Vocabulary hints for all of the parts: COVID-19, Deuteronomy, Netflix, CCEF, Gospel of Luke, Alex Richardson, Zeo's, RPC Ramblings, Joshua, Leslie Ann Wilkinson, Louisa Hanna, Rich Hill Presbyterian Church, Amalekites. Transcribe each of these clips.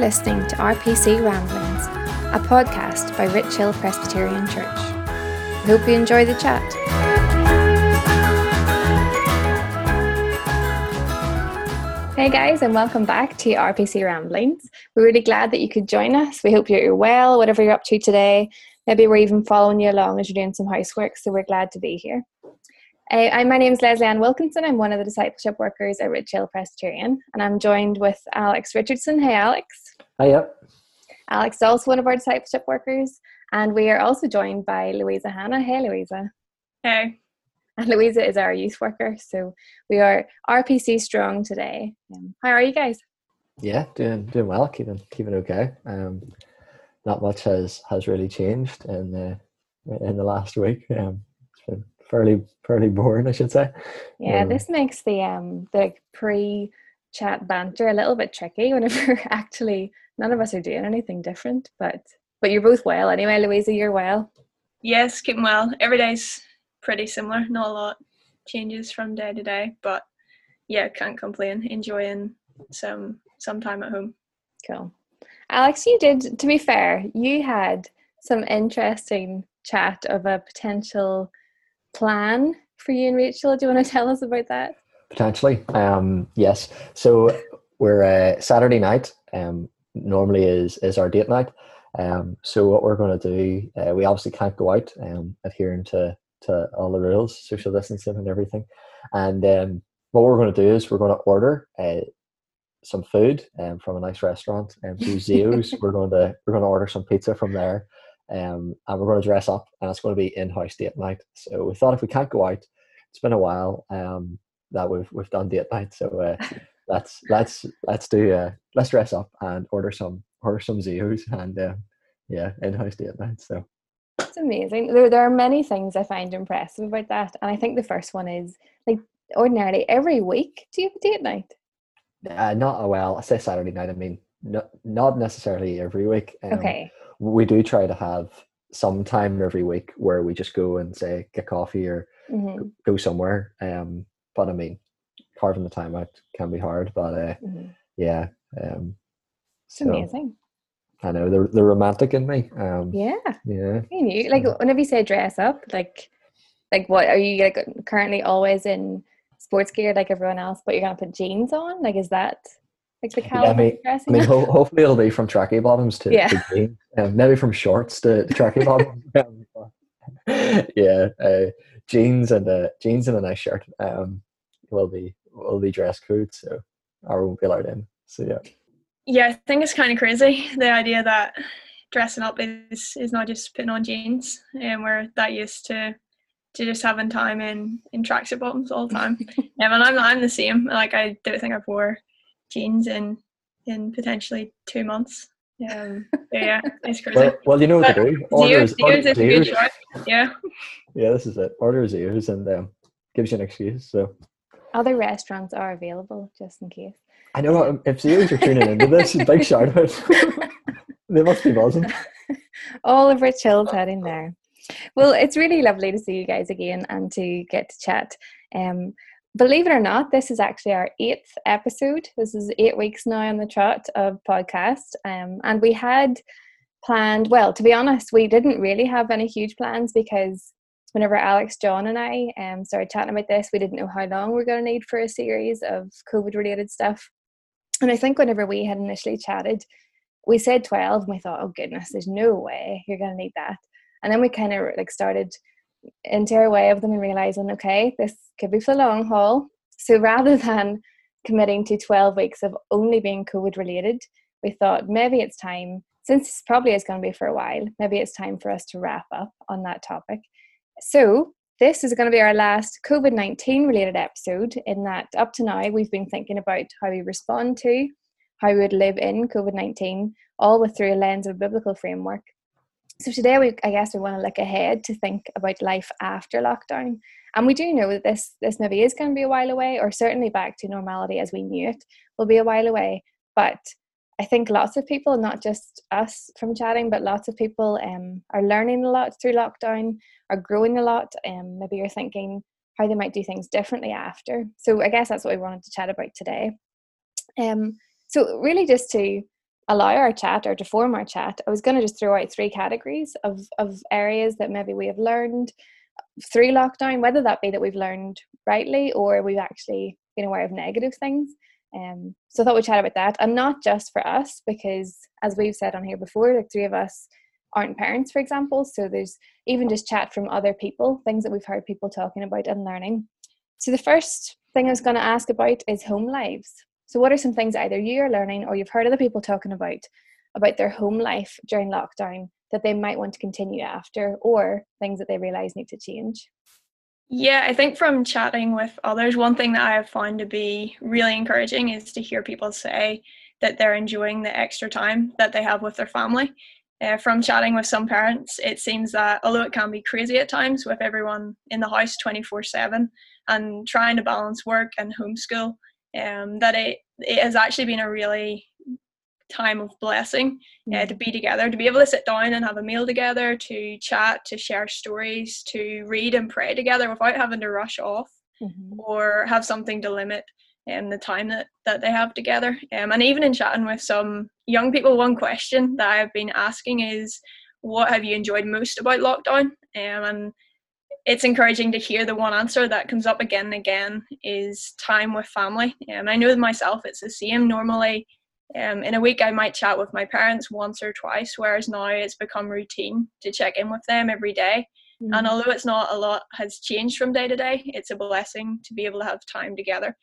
listening to RPC Ramblings, a podcast by Rich Hill Presbyterian Church. We hope you enjoy the chat. Hey guys, and welcome back to RPC Ramblings. We're really glad that you could join us. We hope you're well, whatever you're up to today. Maybe we're even following you along as you're doing some housework, so we're glad to be here. My name is Leslie Ann Wilkinson. I'm one of the discipleship workers at Rich Hill Presbyterian, and I'm joined with Alex Richardson. Hey, Alex. Hiya. Alex is also one of our discipleship workers, and we are also joined by Louisa Hanna. Hey, Louisa. Hey. And Louisa is our youth worker, so we are RPC strong today. How are you guys? Yeah, doing well, keeping okay. Not much has really changed in the last week. Fairly boring, I should say. Yeah, this makes the pre-chat banter a little bit tricky whenever actually none of us are doing anything different. But you're both well anyway. Louisa, you're well. Yes, keeping well. Every day's pretty similar. Not a lot changes from day to day, but yeah, can't complain. Enjoying some time at home. Cool. Alex, you did. To be fair, you had some interesting chat of a potential plan for you and Rachel. Do you want to tell us about that? Potentially, yes. So we're Saturday night normally is our date night. So what we're going to do, we obviously can't go out, adhering to all the rules, social distancing and everything. And what we're going to do is we're going to order some food from a nice restaurant. Through Zeo's, we're going to order some pizza from there. And we're going to dress up, and it's going to be in-house date night. So we thought if we can't go out, it's been a while that we've done date night. So let's dress up and order some Zeos and in-house date night. So it's amazing. There are many things I find impressive about that, and I think the first one is, like, ordinarily every week do you have a date night? I say Saturday night. I mean, not necessarily every week. Okay. We do try to have some time every week where we just go and say get coffee or go somewhere. But I mean, carving the time out can be hard. But yeah, it's amazing. I know the romantic in me. Yeah. I knew, like, whenever you say dress up, like what are you, like, currently always in sports gear like everyone else, but you're gonna put jeans on? Like, is that? Like the caliber dressing. I mean, hopefully it'll be from tracky bottoms to jeans, maybe from shorts to tracky bottoms. Jeans and a nice shirt will be dress code, so I won't be allowed in. So yeah, I think it's kind of crazy, the idea that dressing up is not just putting on jeans, and we're that used to just having time in tracksuit bottoms all the time. And I'm the same. Like, I don't think I've wore jeans in potentially 2 months. Yeah, it's crazy. Well, you know what to do. Order Zeo's. Yeah. Yeah, this is it. Order Zeo's and gives you an excuse. So other restaurants are available, just in case. I know, if Zeo's are tuning into this, big shout out. They must be buzzing. All of Rich Hill's heading there. Well, it's really lovely to see you guys again and to get to chat. Believe it or not, this is actually our 8th episode. This is 8 weeks now on the trot of podcast. And we had planned, well, to be honest, we didn't really have any huge plans, because whenever Alex, John and I started chatting about this, we didn't know how long we're going to need for a series of COVID-related stuff. And I think whenever we had initially chatted, we said 12, and we thought, oh goodness, there's no way you're going to need that. And then we kind of, like, started into our way of them and realizing, okay, this could be for the long haul. So rather than committing to 12 weeks of only being COVID related, we thought maybe it's time, since this probably is going to be for a while, maybe it's time for us to wrap up on that topic. So this is going to be our last COVID-19 related episode, in that up to now we've been thinking about how we respond to, how we would live in COVID-19, all with through a lens of a biblical framework. So today, we want to look ahead to think about life after lockdown. And we do know that this maybe is going to be a while away, or certainly back to normality as we knew it will be a while away. But I think lots of people, not just us from chatting, but lots of people are learning a lot through lockdown, are growing a lot. Maybe you're thinking how they might do things differently after. So I guess that's what we wanted to chat about today. So really just to allow our chat or to form our chat, I was going to just throw out three categories of areas that maybe we have learned through lockdown, whether that be that we've learned rightly or we've actually been aware of negative things. So I thought we'd chat about that, and not just for us, because as we've said on here before, like three of us aren't parents, for example, so there's even just chat from other people, things that we've heard people talking about and learning. So the first thing I was going to ask about is home lives. So what are some things either you are learning or you've heard other people talking about their home life during lockdown that they might want to continue after, or things that they realise need to change? Yeah, I think from chatting with others, one thing that I have found to be really encouraging is to hear people say that they're enjoying the extra time that they have with their family. From chatting with some parents, it seems that although it can be crazy at times with everyone in the house 24/7 and trying to balance work and homeschool, that it has actually been a really time of blessing to be together, to be able to sit down and have a meal together, to chat, to share stories, to read and pray together without having to rush off or have something to limit the time that they have together. And even in chatting with some young people, one question that I've been asking is, what have you enjoyed most about lockdown? And it's encouraging to hear the one answer that comes up again and again is time with family. And I know with myself it's the same. Normally in a week I might chat with my parents once or twice, whereas now it's become routine to check in with them every day. And although it's not a lot has changed from day to day, it's a blessing to be able to have time together.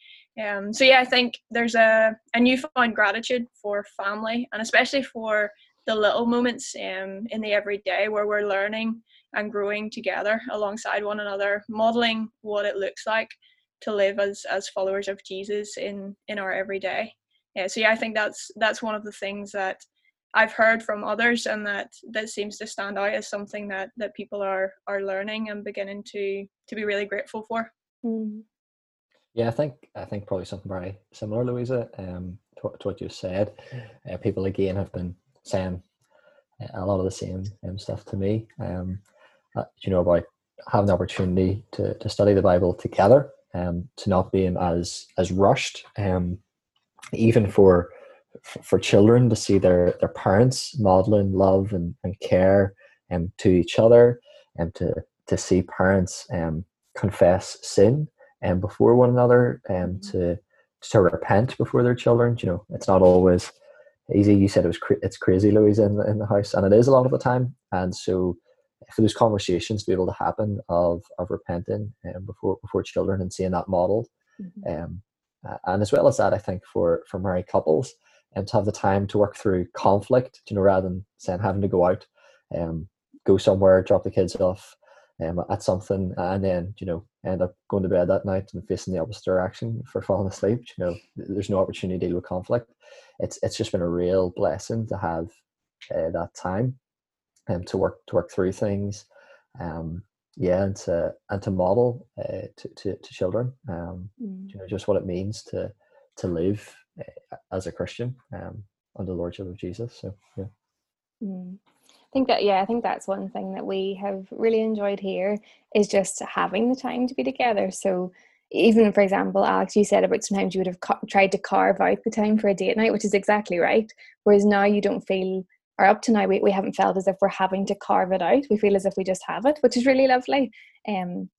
So yeah, I think there's a newfound gratitude for family, and especially for the little moments in the everyday where we're learning and growing together alongside one another, modeling what it looks like to live as followers of Jesus in our everyday. Yeah, so yeah, I think that's one of the things that I've heard from others, and that seems to stand out as something that people are learning and beginning to be really grateful for. Yeah, I think probably something very similar, Louisa, to what you said. People again have been saying a lot of the same stuff to me. You know, about having the opportunity to study the Bible together, to not being as rushed. Even for children to see their parents modeling love and care to each other, and to see parents confess sin before one another, and to repent before their children. You know, it's not always easy. You said it's crazy, Louisa, in the house, and it is a lot of the time. And so for those conversations to be able to happen of repenting before children and seeing that model. And as well as that, I think for married couples, and to have the time to work through conflict, you know, rather than saying having to go out, go somewhere, drop the kids off at something, and then, you know, end up going to bed that night and facing the opposite direction for falling asleep. You know, there's no opportunity to deal with conflict. It's just been a real blessing to have that time and to work through things. And to model to children, you know, just what it means to live as a Christian under the Lordship of Jesus. So yeah, I think that's one thing that we have really enjoyed here is just having the time to be together. So even, for example, Alex, you said about sometimes you would have tried to carve out the time for a date night, which is exactly right. Whereas now you don't feel. Or up to now, we haven't felt as if we're having to carve it out. We feel as if we just have it, which is really lovely.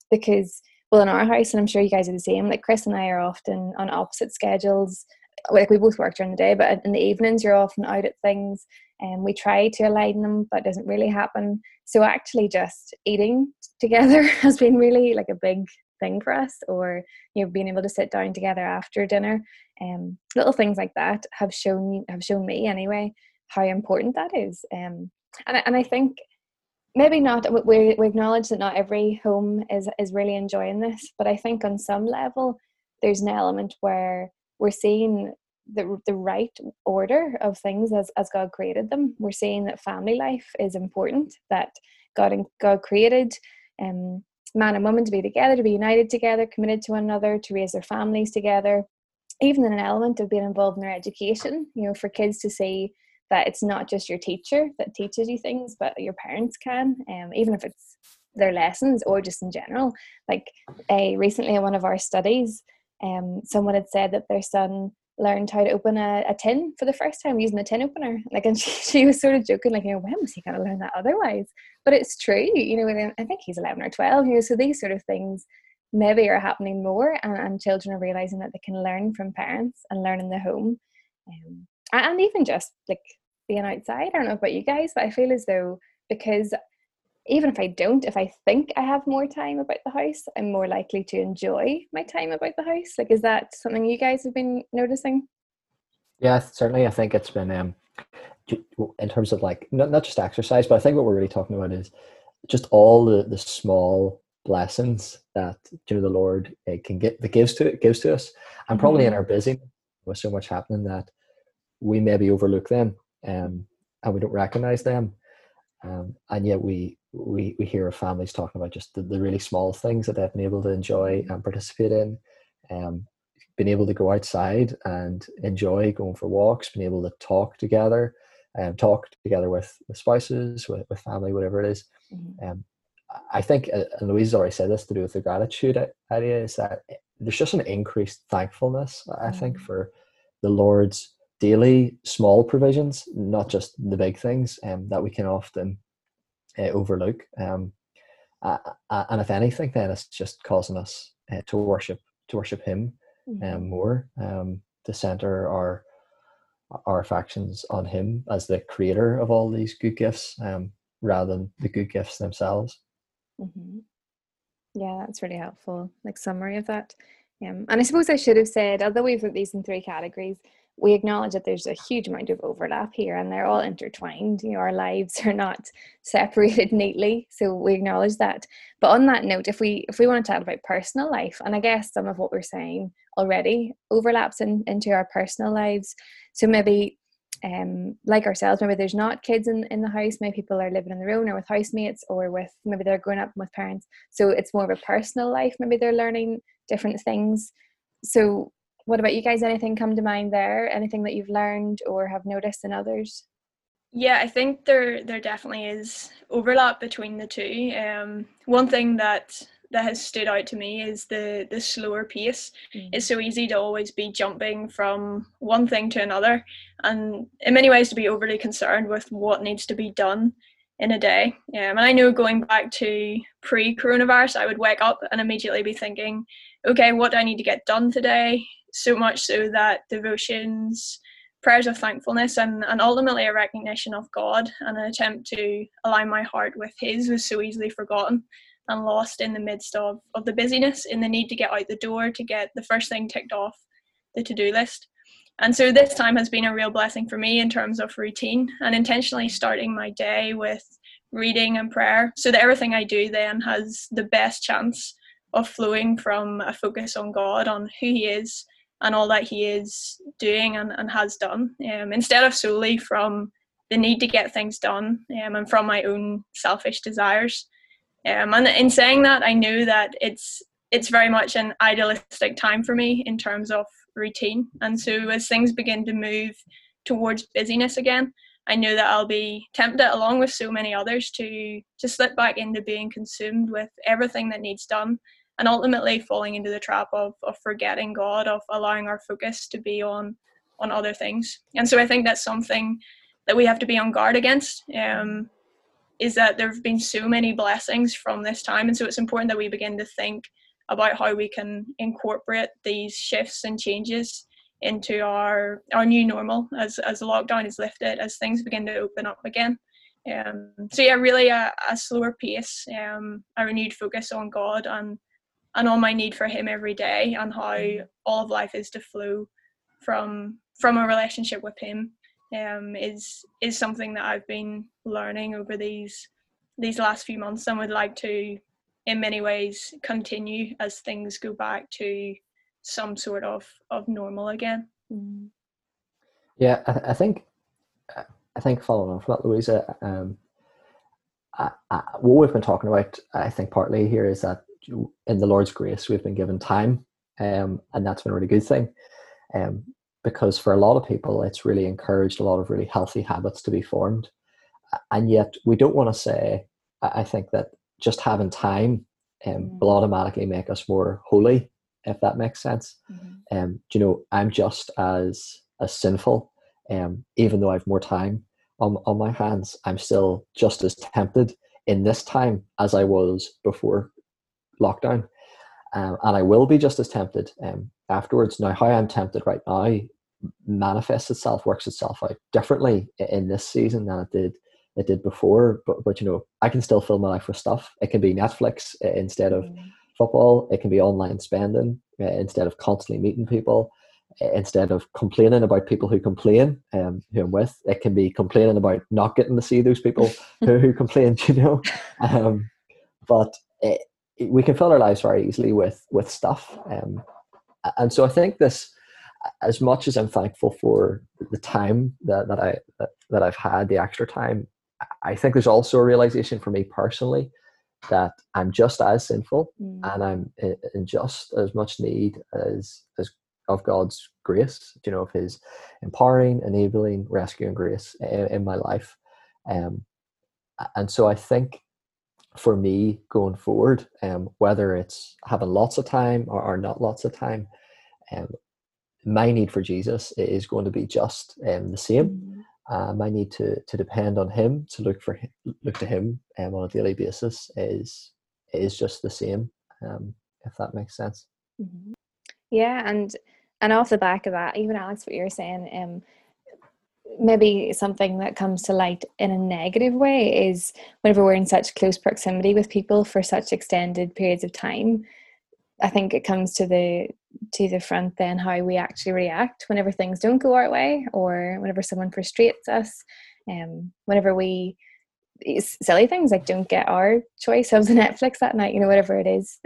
Because, well, in our house, and I'm sure you guys are the same, like Chris and I are often on opposite schedules. Like we both work during the day, but in the evenings you're often out at things, and we try to align them, but it doesn't really happen. So actually just eating together has been really like a big thing for us, or, you know, being able to sit down together after dinner. Little things like that have shown me anyway, how important that is. And I think maybe not, we acknowledge that not every home is really enjoying this, but I think on some level there's an element where we're seeing the right order of things as God created them. We're seeing that family life is important, that God created man and woman to be together, to be united together, committed to one another, to raise their families together, even in an element of being involved in their education, you know, for kids to see that it's not just your teacher that teaches you things, but your parents can, even if it's their lessons or just in general. Like recently in one of our studies, someone had said that their son learned how to open a tin for the first time using a tin opener. Like, and she was sort of joking, like, you know, when was he going to learn that otherwise? But it's true, you know, and I think he's 11 or 12, you know, so these sort of things maybe are happening more, and children are realizing that they can learn from parents and learn in the home. And even just like being outside. I don't know about you guys, but I feel as though, because even if I don't, if I think I have more time about the house, I'm more likely to enjoy my time about the house. Like, is that something you guys have been noticing? Yeah, certainly. I think it's been, in terms of like, not just exercise, but I think what we're really talking about is just all the small blessings that, you know, the Lord gives to us. And probably in our busy, with so much happening, that we maybe overlook them, and we don't recognize them. And yet we hear of families talking about just the really small things that they've been able to enjoy and participate in, been able to go outside and enjoy going for walks, been able to talk together with spouses, with family, whatever it is. I think, and Louisa's already said this, to do with the gratitude idea, is that there's just an increased thankfulness, I think, for the Lord's daily small provisions, not just the big things, that we can often overlook. And if anything, then it's just causing us to worship Him more, to center our affections on Him as the creator of all these good gifts, rather than the good gifts themselves. Yeah, that's really helpful, like, summary of that. And I suppose I should have said, although we've put these in three categories, we acknowledge that there's a huge amount of overlap here, and they're all intertwined. You know, our lives are not separated neatly, so we acknowledge that. But on that note, if we want to talk about personal life, and I guess some of what we're saying already overlaps into our personal lives. So maybe, like ourselves, maybe there's not kids in the house. Maybe people are living on their own, or with housemates, or with, maybe they're growing up with parents. So it's more of a personal life. Maybe they're learning different things. So what about you guys? Anything come to mind there? Anything that you've learned or have noticed in others? Yeah, I think there definitely is overlap between the two. One thing that has stood out to me is the slower pace. It's so easy to always be jumping from one thing to another, and in many ways to be overly concerned with what needs to be done in a day. And I know, going back to pre-coronavirus, I would wake up and immediately be thinking, okay, what do I need to get done today? So much so that devotions, prayers of thankfulness, and ultimately a recognition of God and an attempt to align my heart with His was so easily forgotten and lost in the midst of the busyness, in the need to get out the door, to get the first thing ticked off the to-do list. And so this time has been a real blessing for me in terms of routine, and intentionally starting my day with reading and prayer, so that everything I do then has the best chance of flowing from a focus on God, on who He is, and all that He is doing and has done, instead of solely from the need to get things done, and from my own selfish desires. And in saying that, I know that it's very much an idealistic time for me in terms of routine. And so as things begin to move towards busyness again, I know that I'll be tempted, along with so many others, to slip back into being consumed with everything that needs done, and ultimately falling into the trap of forgetting God, of allowing our focus to be on other things. And so I think that's something that we have to be on guard against, is that there have been so many blessings from this time. And so it's important that we begin to think about how we can incorporate these shifts and changes into our new normal as the lockdown is lifted, as things begin to open up again. So yeah, really a slower pace, a renewed focus on God and on my need for Him every day, and how all of life is to flow from a relationship with Him, is something that I've been learning over these last few months, and would like to, in many ways, continue as things go back to some sort of normal again. Yeah, I think following on from that, Louisa, what we've been talking about, I think partly here, is that in the Lord's grace we've been given time, and that's been a really good thing, because for a lot of people it's really encouraged a lot of really healthy habits to be formed. And yet we don't want to say, I think, that just having time will automatically make us more holy if that makes sense. Mm-hmm. You know, I'm just as sinful, even though I have more time on my hands. I'm still just as tempted in this time as I was before lockdown. And I will be just as tempted afterwards. Now, how I'm tempted right now manifests itself, works itself out differently in this season than it did before. But you know, I can still fill my life with stuff. It can be Netflix instead of football. It can be online spending instead of constantly meeting people. Instead of complaining about people who complain, who I'm with, it can be complaining about not getting to see those people who complain, you know. But we can fill our lives very easily with stuff. And so I think this, as much as I'm thankful for the time that I've had, the extra time, I think there's also a realization for me personally that I'm just as sinful and I'm in just as much need as of God's grace, you know, of his empowering, enabling, rescuing grace in my life. And so I think for me going forward, whether it's having lots of time or not lots of time, my need for Jesus is going to be just the same. My need to depend on him, to look to him on a daily basis is just the same, if that makes sense. Mm-hmm. Yeah, and off the back of that, even Alex, what you're saying, maybe something that comes to light in a negative way is whenever we're in such close proximity with people for such extended periods of time, I think it comes to the front then how we actually react whenever things don't go our way, or whenever someone frustrates us, whenever we, silly things like don't get our choice. I was on Netflix that night, you know, whatever it is,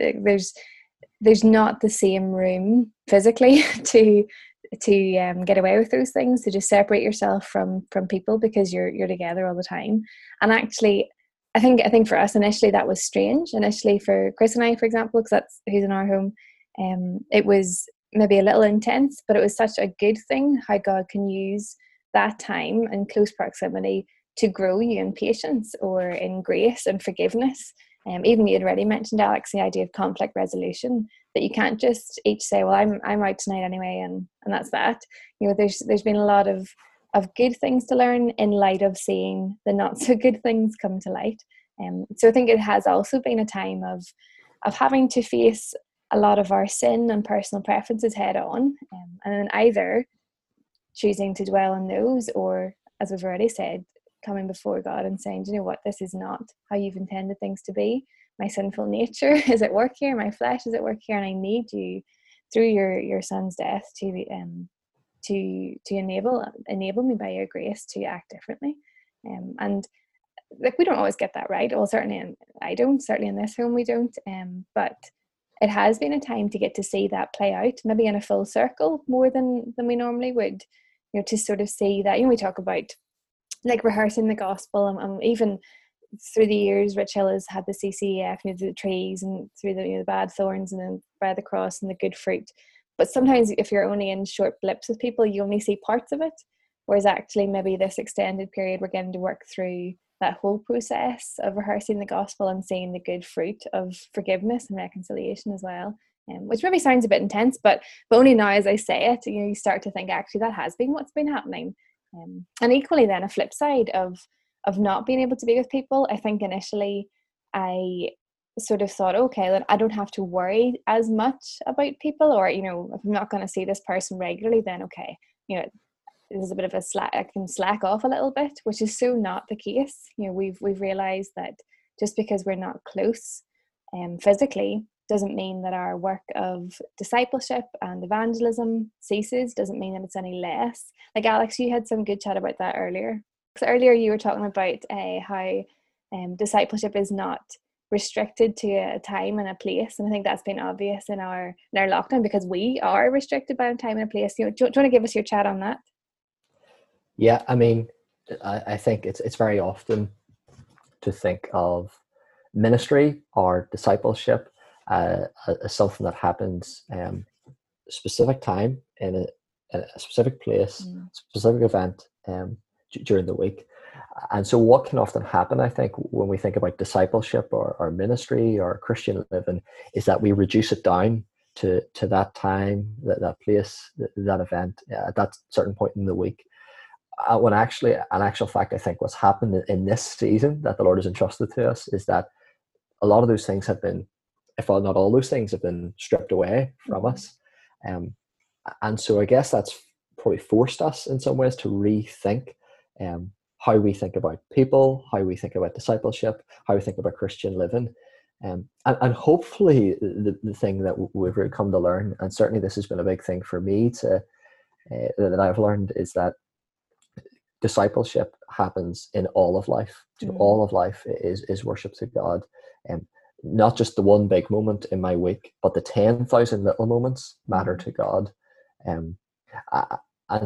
there's not the same room physically to get away with those things, to just separate yourself from people because you're together all the time. And actually, I think for us initially that was strange. Initially for Chris and I, for example, because that's who's in our home, it was maybe a little intense, but it was such a good thing how God can use that time and close proximity to grow you in patience or in grace and forgiveness. Even you had already mentioned, Alex, the idea of conflict resolution, that you can't just each say, well, I'm out tonight anyway, and that's that. You know, there's been a lot of good things to learn in light of seeing the not so good things come to light. So I think it has also been a time of having to face a lot of our sin and personal preferences head on, and then either choosing to dwell on those, or, as we've already said, coming before God and saying, you know what, this is not how you've intended things to be. My sinful nature is at work here, my flesh is at work here, and I need you through your son's death to enable me by your grace to act differently. And like, we don't always get that right. Well, certainly in this home we don't, but it has been a time to get to see that play out, maybe in a full circle more than we normally would, you know, to sort of see that. You know, we talk about like rehearsing the gospel, and even through the years, Rich Hill has had the CCEF, you know, the trees, and through the, you know, the bad thorns, and then by the cross and the good fruit. But sometimes if you're only in short blips with people, you only see parts of it. Whereas actually maybe this extended period, we're getting to work through that whole process of rehearsing the gospel and seeing the good fruit of forgiveness and reconciliation as well. Which maybe sounds a bit intense, but only now as I say it, you know, you start to think actually that has been what's been happening. And equally then a flip side of not being able to be with people. I think initially I sort of thought, okay, then I don't have to worry as much about people, or, you know, if I'm not going to see this person regularly, then okay, you know, there's a bit of a slack, I can slack off a little bit, which is so not the case. You know, we've realized that just because we're not close physically doesn't mean that our work of discipleship and evangelism ceases, doesn't mean that it's any less. Like, Alex, you had some good chat about that earlier. So earlier you were talking about how discipleship is not restricted to a time and a place, and I think that's been obvious in our lockdown because we are restricted by a time and a place. You know, do you want to give us your chat on that? Yeah, I mean, I think it's very often to think of ministry or discipleship as something that happens specific time in a specific place, specific event during the week. And so what can often happen, I think, when we think about discipleship or ministry or Christian living, is that we reduce it down to that time, that place, that event at that certain point in the week. When actually, in actual fact, I think what's happened in this season that the Lord has entrusted to us is that a lot of those things have been, if not all those things, have been stripped away from us. And so I guess that's probably forced us in some ways to rethink how we think about people, how we think about discipleship, how we think about Christian living. And hopefully the thing that we've really come to learn, and certainly this has been a big thing for me that I've learned, is that discipleship happens in all of life. Mm-hmm. All of life is worship to God. Not just the one big moment in my week, but the 10,000 little moments matter to God. And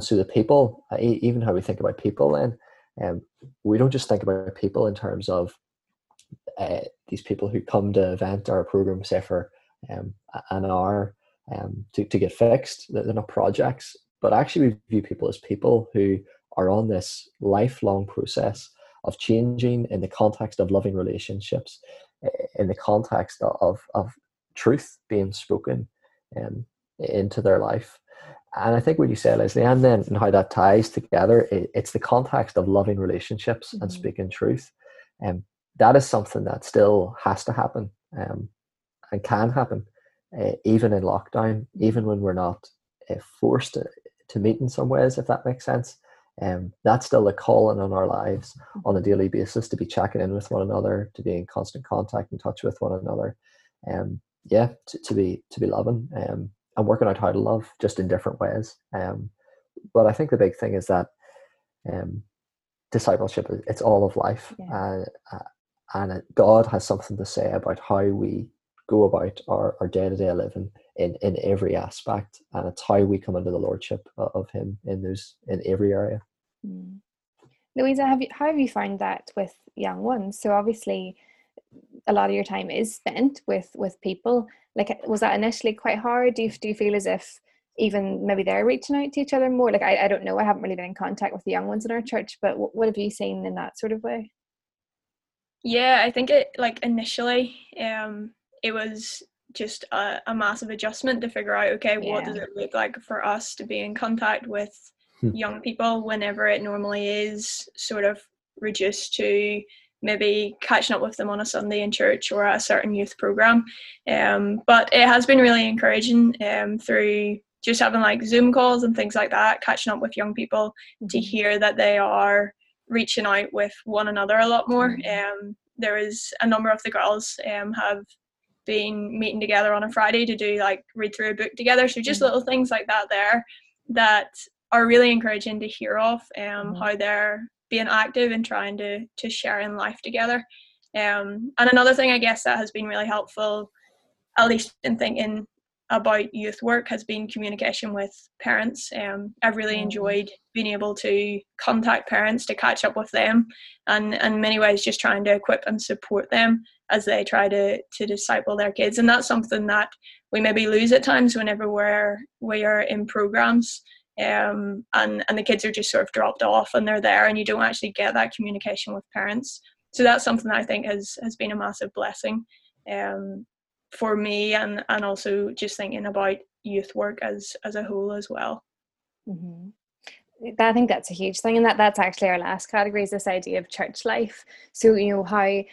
so the people, even how we think about people then, we don't just think about people in terms of these people who come to an event or a program, say for an hour to get fixed. They're not projects, but actually we view people as people who are on this lifelong process of changing in the context of loving relationships, in the context of truth being spoken into their life. And I think what you say, Leslie Ann, then, and how that ties together, it's the context of loving relationships and speaking truth. That is something that still has to happen and can happen, even in lockdown, even when we're not forced to meet in some ways, if that makes sense. That's still a calling on our lives on a daily basis, to be checking in with one another, to be in constant contact and touch with one another, to be loving and working out how to love just in different ways. But I think the big thing is that discipleship, it's all of life, and God has something to say about how we go about our day-to-day living in every aspect, and it's how we come under the lordship of him in every area. Louisa, how have you found that with young ones? So obviously a lot of your time is spent with people. Like, was that initially quite hard? Do you feel as if even maybe they're reaching out to each other more? Like, I don't know, I haven't really been in contact with the young ones in our church, but what have you seen in that sort of way? Yeah, I think it, like, initially it was just a massive adjustment to figure out, okay, what does it look like for us to be in contact with young people whenever it normally is sort of reduced to maybe catching up with them on a Sunday in church or at a certain youth program. But it has been really encouraging through just having like Zoom calls and things like that, catching up with young people, to hear that they are reaching out with one another a lot more. There is a number of the girls have been meeting together on a Friday to do like read through a book together, so just little things like that there that are really encouraging to hear of, how they're being active and trying to share in life together. And another thing I guess that has been really helpful, at least in thinking about youth work, has been communication with parents. I've really enjoyed being able to contact parents to catch up with them, and in many ways just trying to equip and support them as they try to disciple their kids. And that's something that we maybe lose at times whenever we are in programs, and the kids are just sort of dropped off and they're there and you don't actually get that communication with parents. So that's something that I think has been a massive blessing for me, and also just thinking about youth work as a whole as well. I think that's a huge thing, and that's actually our last category, is this idea of church life. So, you know,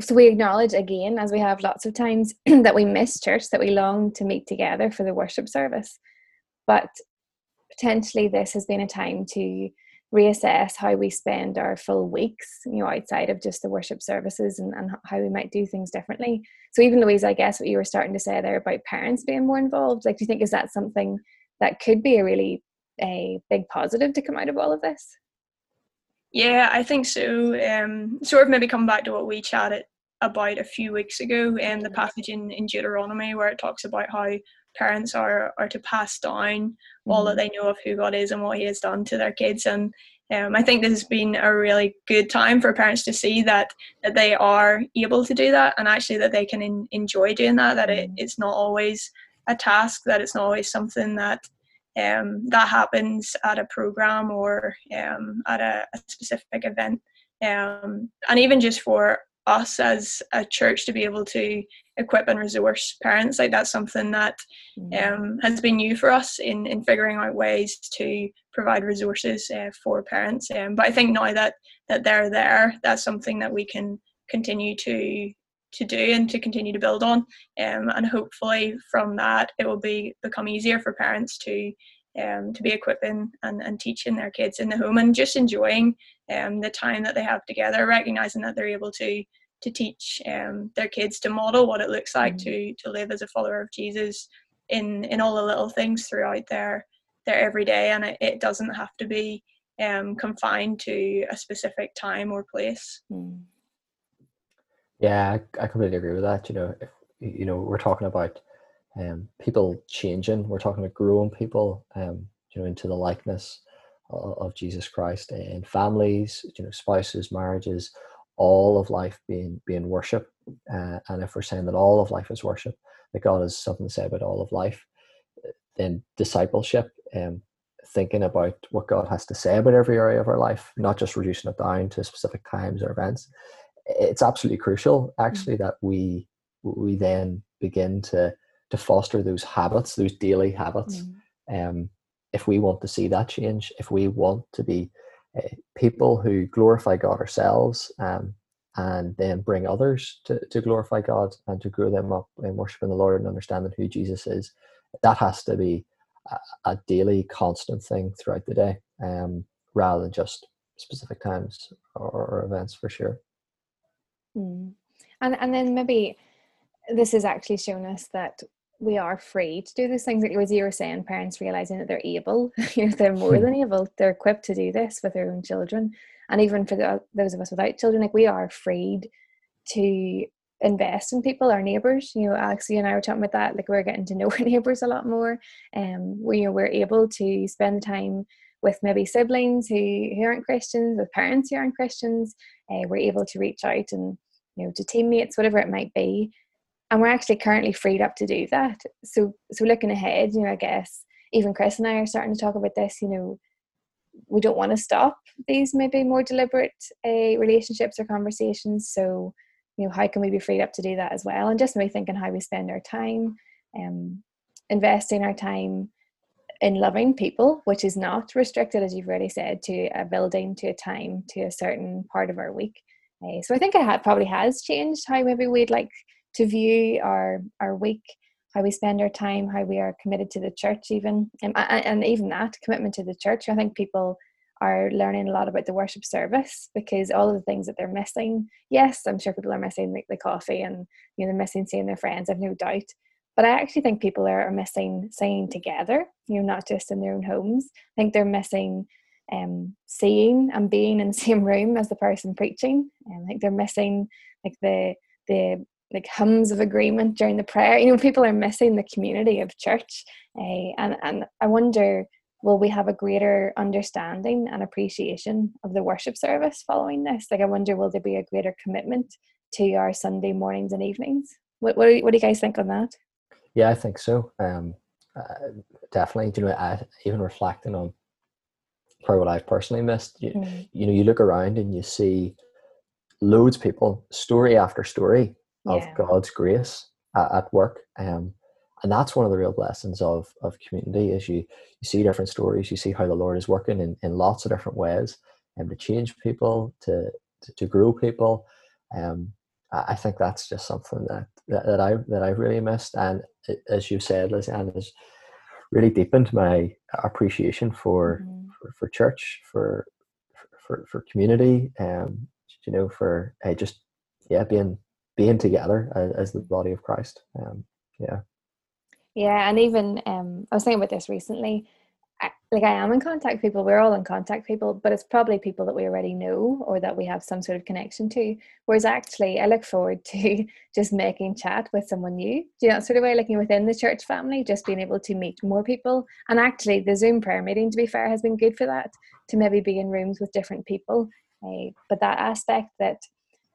so we acknowledge again, as we have lots of times, that we miss church, that we long to meet together for the worship service. But potentially this has been a time to reassess how we spend our full weeks, you know, outside of just the worship services, and how we might do things differently. So even, Louisa, I guess what you were starting to say there about parents being more involved, like, do you think is that something that could be a really big positive to come out of all of this? Yeah, I think so. Sort of maybe come back to what we chatted about a few weeks ago, and the passage in Deuteronomy where it talks about how parents are to pass down all that they know of who God is and what he has done to their kids. And I think this has been a really good time for parents to see that they are able to do that, and actually that they can enjoy doing that it's not always a task, that it's not always something that happens at a program or at a specific event. And even just for us as a church to be able to equip and resource parents. Like, that's something that has been new for us in figuring out ways to provide resources for parents. But I think now that they're there, that's something that we can continue to do and to continue to build on. And hopefully from that, it will become easier for parents to be equipping and teaching their kids in the home, and just enjoying the time that they have together, recognising that they're able to teach their kids, to model what it looks like to live as a follower of Jesus in all the little things throughout their everyday. And it doesn't have to be confined to a specific time or place. Yeah, I completely agree with that. If we're talking about people changing, we're talking about growing people into the likeness of Jesus Christ, and families, spouses, marriages, all of life being worship. And if we're saying that all of life is worship, that God has something to say about all of life, then discipleship, thinking about what God has to say about every area of our life, not just reducing it down to specific times or events. It's absolutely crucial, actually, that we then begin to foster those habits, those daily habits. If we want to see that change, if we want to be people who glorify God ourselves, and then bring others to glorify God and to grow them up in worshiping the Lord and understanding who Jesus is, that has to be a daily, constant thing throughout the day, rather than just specific times or events, for sure. And then maybe this has actually shown us that we are free to do those things. Like as you were saying, parents realizing that they're able, they're more than able, they're equipped to do this with their own children. And even for those of us without children, like, we are freed to invest in people, our neighbors. Alex, you and I were talking about that, like, we're getting to know our neighbors a lot more. We're able to spend time with maybe siblings who aren't Christians, with parents who aren't Christians. We're able to reach out and to teammates, whatever it might be. And we're actually currently freed up to do that. So looking ahead, I guess even Chris and I are starting to talk about this. We don't want to stop these maybe more deliberate relationships or conversations. So, how can we be freed up to do that as well? And just maybe thinking how we spend our time, investing our time in loving people, which is not restricted, as you've already said, to a building, to a time, to a certain part of our week. So I think it probably has changed how maybe we'd like to view our week, how we spend our time, how we are committed to the church even, and even that commitment to the church. I think people are learning a lot about the worship service, because all of the things that they're missing, yes, I'm sure people are missing the coffee, and they're missing seeing their friends, I've no doubt, but I actually think people are missing singing together, not just in their own homes. I think they're missing seeing and being in the same room as the person preaching, and I think they're missing the hymns of agreement during the prayer. People are missing the community of church, and I wonder, will we have a greater understanding and appreciation of the worship service following this? I wonder, will there be a greater commitment to our Sunday mornings and evenings? What do you guys think on that? Yeah, I think so. Definitely. I even reflecting on probably what I've personally missed. You look around and you see loads of people, story after story, of God's grace at work, and that's one of the real blessings of community. Is you see different stories, you see how the Lord is working in lots of different ways, and to change people, to grow people. I think that's just something that I really missed, and as you said, Liz, and has really deepened my appreciation for church, for community, being together as the body of Christ. And even I was thinking about this recently. I am in contact with people. We're all in contact with people, but it's probably people that we already know or that we have some sort of connection to. Whereas actually, I look forward to just making chat with someone new. Do you know that sort of way? Within the church family, just being able to meet more people. And actually, the Zoom prayer meeting, to be fair, has been good for that. To maybe be in rooms with different people, but that aspect that.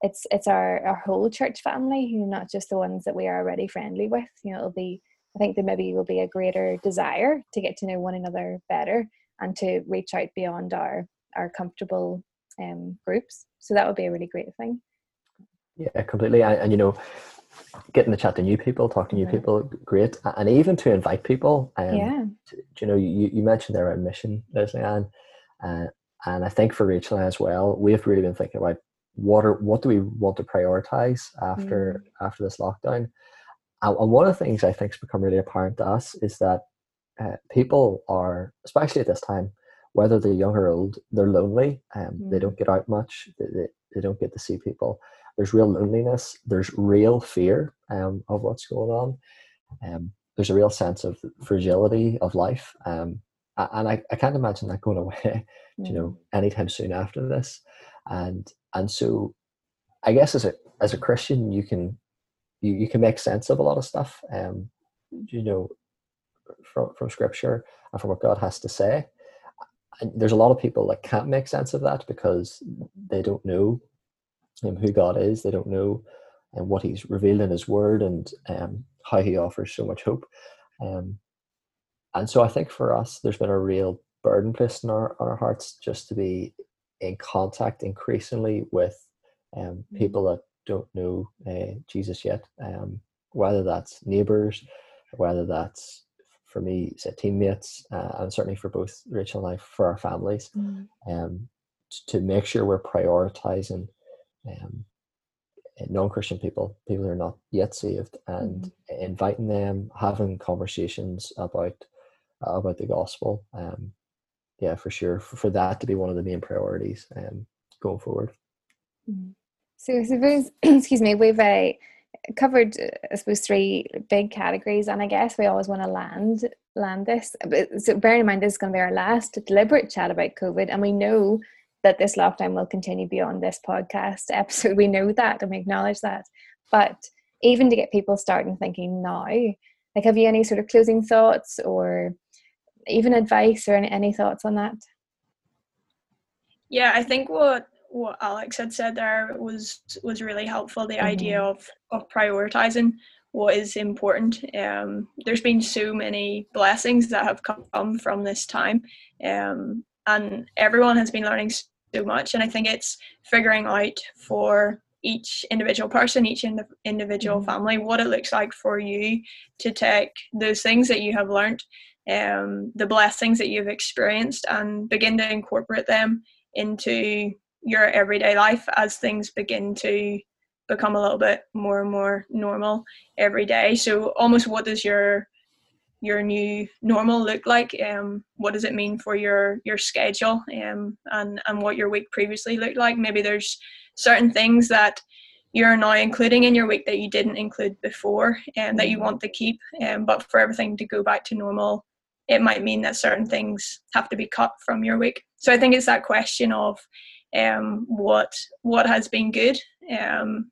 It's our whole church family, not just the ones that we are already friendly with. I think there maybe will be a greater desire to get to know one another better and to reach out beyond our comfortable groups. So that would be a really great thing. Yeah, completely. And you know, getting the chat to new people, talk to new people, great. And even to invite people. You know, you mentioned there around mission, Leslie Ann. And I think for Rachel as well, we've really been thinking about what do we want to prioritize after this lockdown. And one of the things I think has become really apparent to us is that people are, especially at this time, whether they're young or old, they're lonely. They don't get out much. They don't get to see people. There's real loneliness. There's real fear of what's going on. There's a real sense of fragility of life. And I can't imagine that going away, you know, anytime soon after this. And so I guess as a Christian, you can make sense of a lot of stuff, you know, from Scripture and from what God has to say. And there's a lot of people that can't make sense of that because they don't know who God is. They don't know what He's revealed in His Word and how He offers so much hope. And so I think for us, there's been a real burden placed in our hearts just to be in contact increasingly with people that don't know Jesus yet, whether that's neighbours, whether that's, for me, say teammates, and certainly for both Rachel and I, for our families, to make sure we're prioritising non-Christian people, people who are not yet saved, and inviting them, having conversations about the gospel. For sure, for that to be one of the main priorities going forward. So I suppose, excuse me, we've covered, I suppose, three big categories, and I guess we always want to land this. But, so bearing in mind this is going to be our last deliberate chat about COVID, and we know that this lockdown will continue beyond this podcast episode. We know that, and we acknowledge that. But even to get people starting thinking now, like, have you any sort of closing thoughts or even advice or any thoughts on that? Yeah, I think what Alex had said there was really helpful, the idea of prioritizing what is important. There's been so many blessings that have come from this time, and everyone has been learning so much, and I think it's figuring out for each individual person, each individual family, what it looks like for you to take those things that you have learned, the blessings that you've experienced, and begin to incorporate them into your everyday life as things begin to become a little bit more and more normal every day. So almost, what does your new normal look like? What does it mean for your schedule, and what your week previously looked like? Maybe there's certain things that you're now including in your week that you didn't include before, and that you want to keep, but for everything to go back to normal, it might mean that certain things have to be cut from your week. So I think it's that question of what has been good, and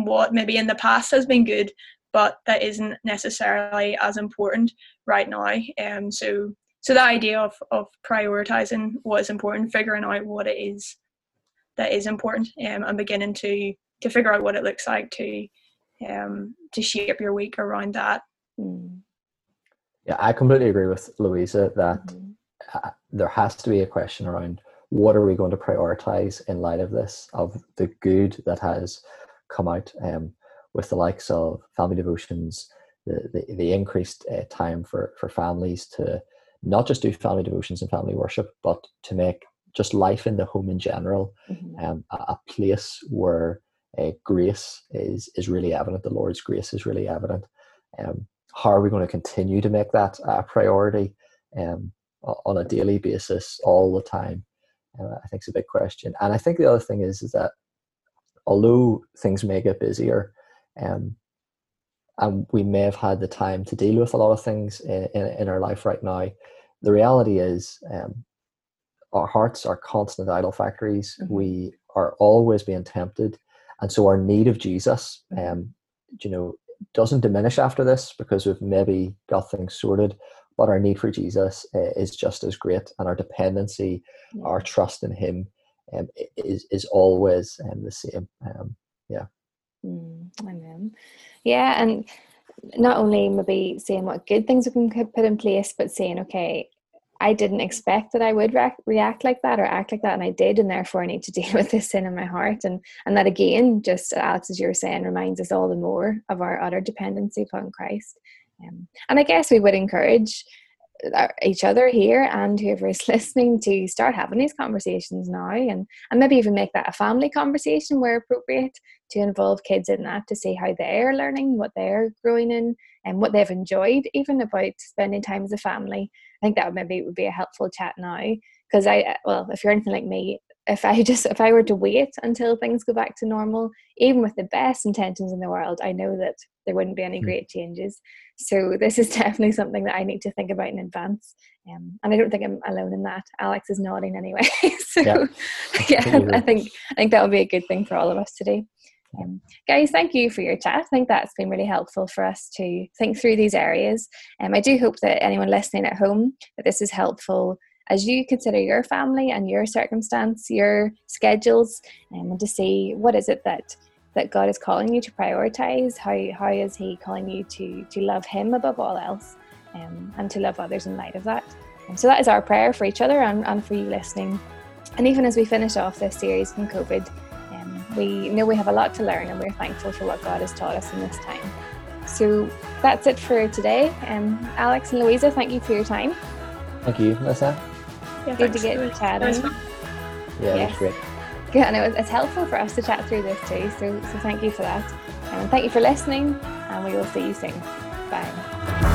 what maybe in the past has been good, but that isn't necessarily as important right now. So the idea of prioritising what is important, figuring out what it is that is important, and beginning to figure out what it looks like to shape your week around that. Yeah, I completely agree with Louisa that there has to be a question around what are we going to prioritise in light of this, of the good that has come out with the likes of family devotions, the increased time for families to not just do family devotions and family worship, but to make just life in the home in general a place where grace is really evident, the Lord's grace is really evident. How are we going to continue to make that a priority on a daily basis, all the time? I think it's a big question. And I think the other thing is that although things may get busier, and we may have had the time to deal with a lot of things in our life right now, the reality is our hearts are constant idol factories. We are always being tempted. And so our need of Jesus, you know, doesn't diminish after this because we've maybe got things sorted, but our need for Jesus is just as great, and our dependency, our trust in Him is always the same. Amen. Yeah, and not only maybe seeing what good things we can put in place, but saying, okay, I didn't expect that I would react like that or act like that, and I did, and therefore I need to deal with this sin in my heart. And that, again, just Alex, as you were saying, reminds us all the more of our utter dependency upon Christ. And I guess we would encourage each other here and whoever is listening to start having these conversations now, and maybe even make that a family conversation where appropriate, to involve kids in that, to see how they're learning, what they're growing in, and what they've enjoyed even about spending time as a family. I think that maybe would be a helpful chat now, because if you're anything like me, if I were to wait until things go back to normal, even with the best intentions in the world, I know that there wouldn't be any great changes. So this is definitely something that I need to think about in advance. And I don't think I'm alone in that. Alex is nodding anyway. So yeah, I think that would be a good thing for all of us to do. Guys, thank you for your chat. I think that's been really helpful for us to think through these areas. I do hope that anyone listening at home, that this is helpful as you consider your family and your circumstance, your schedules, and to see what is it that God is calling you to prioritize. How is He calling you to love Him above all else, and to love others in light of that. And so that is our prayer for each other and for you listening. And even as we finish off this series from COVID, we know we have a lot to learn, and we're thankful for what God has taught us in this time. So that's it for today. Alex and Louisa, thank you for your time. Thank you, Melissa. Yeah, good to get to chat on. Yeah, that's great. Good, and it's helpful for us to chat through this too, so thank you for that. And thank you for listening, and we will see you soon. Bye.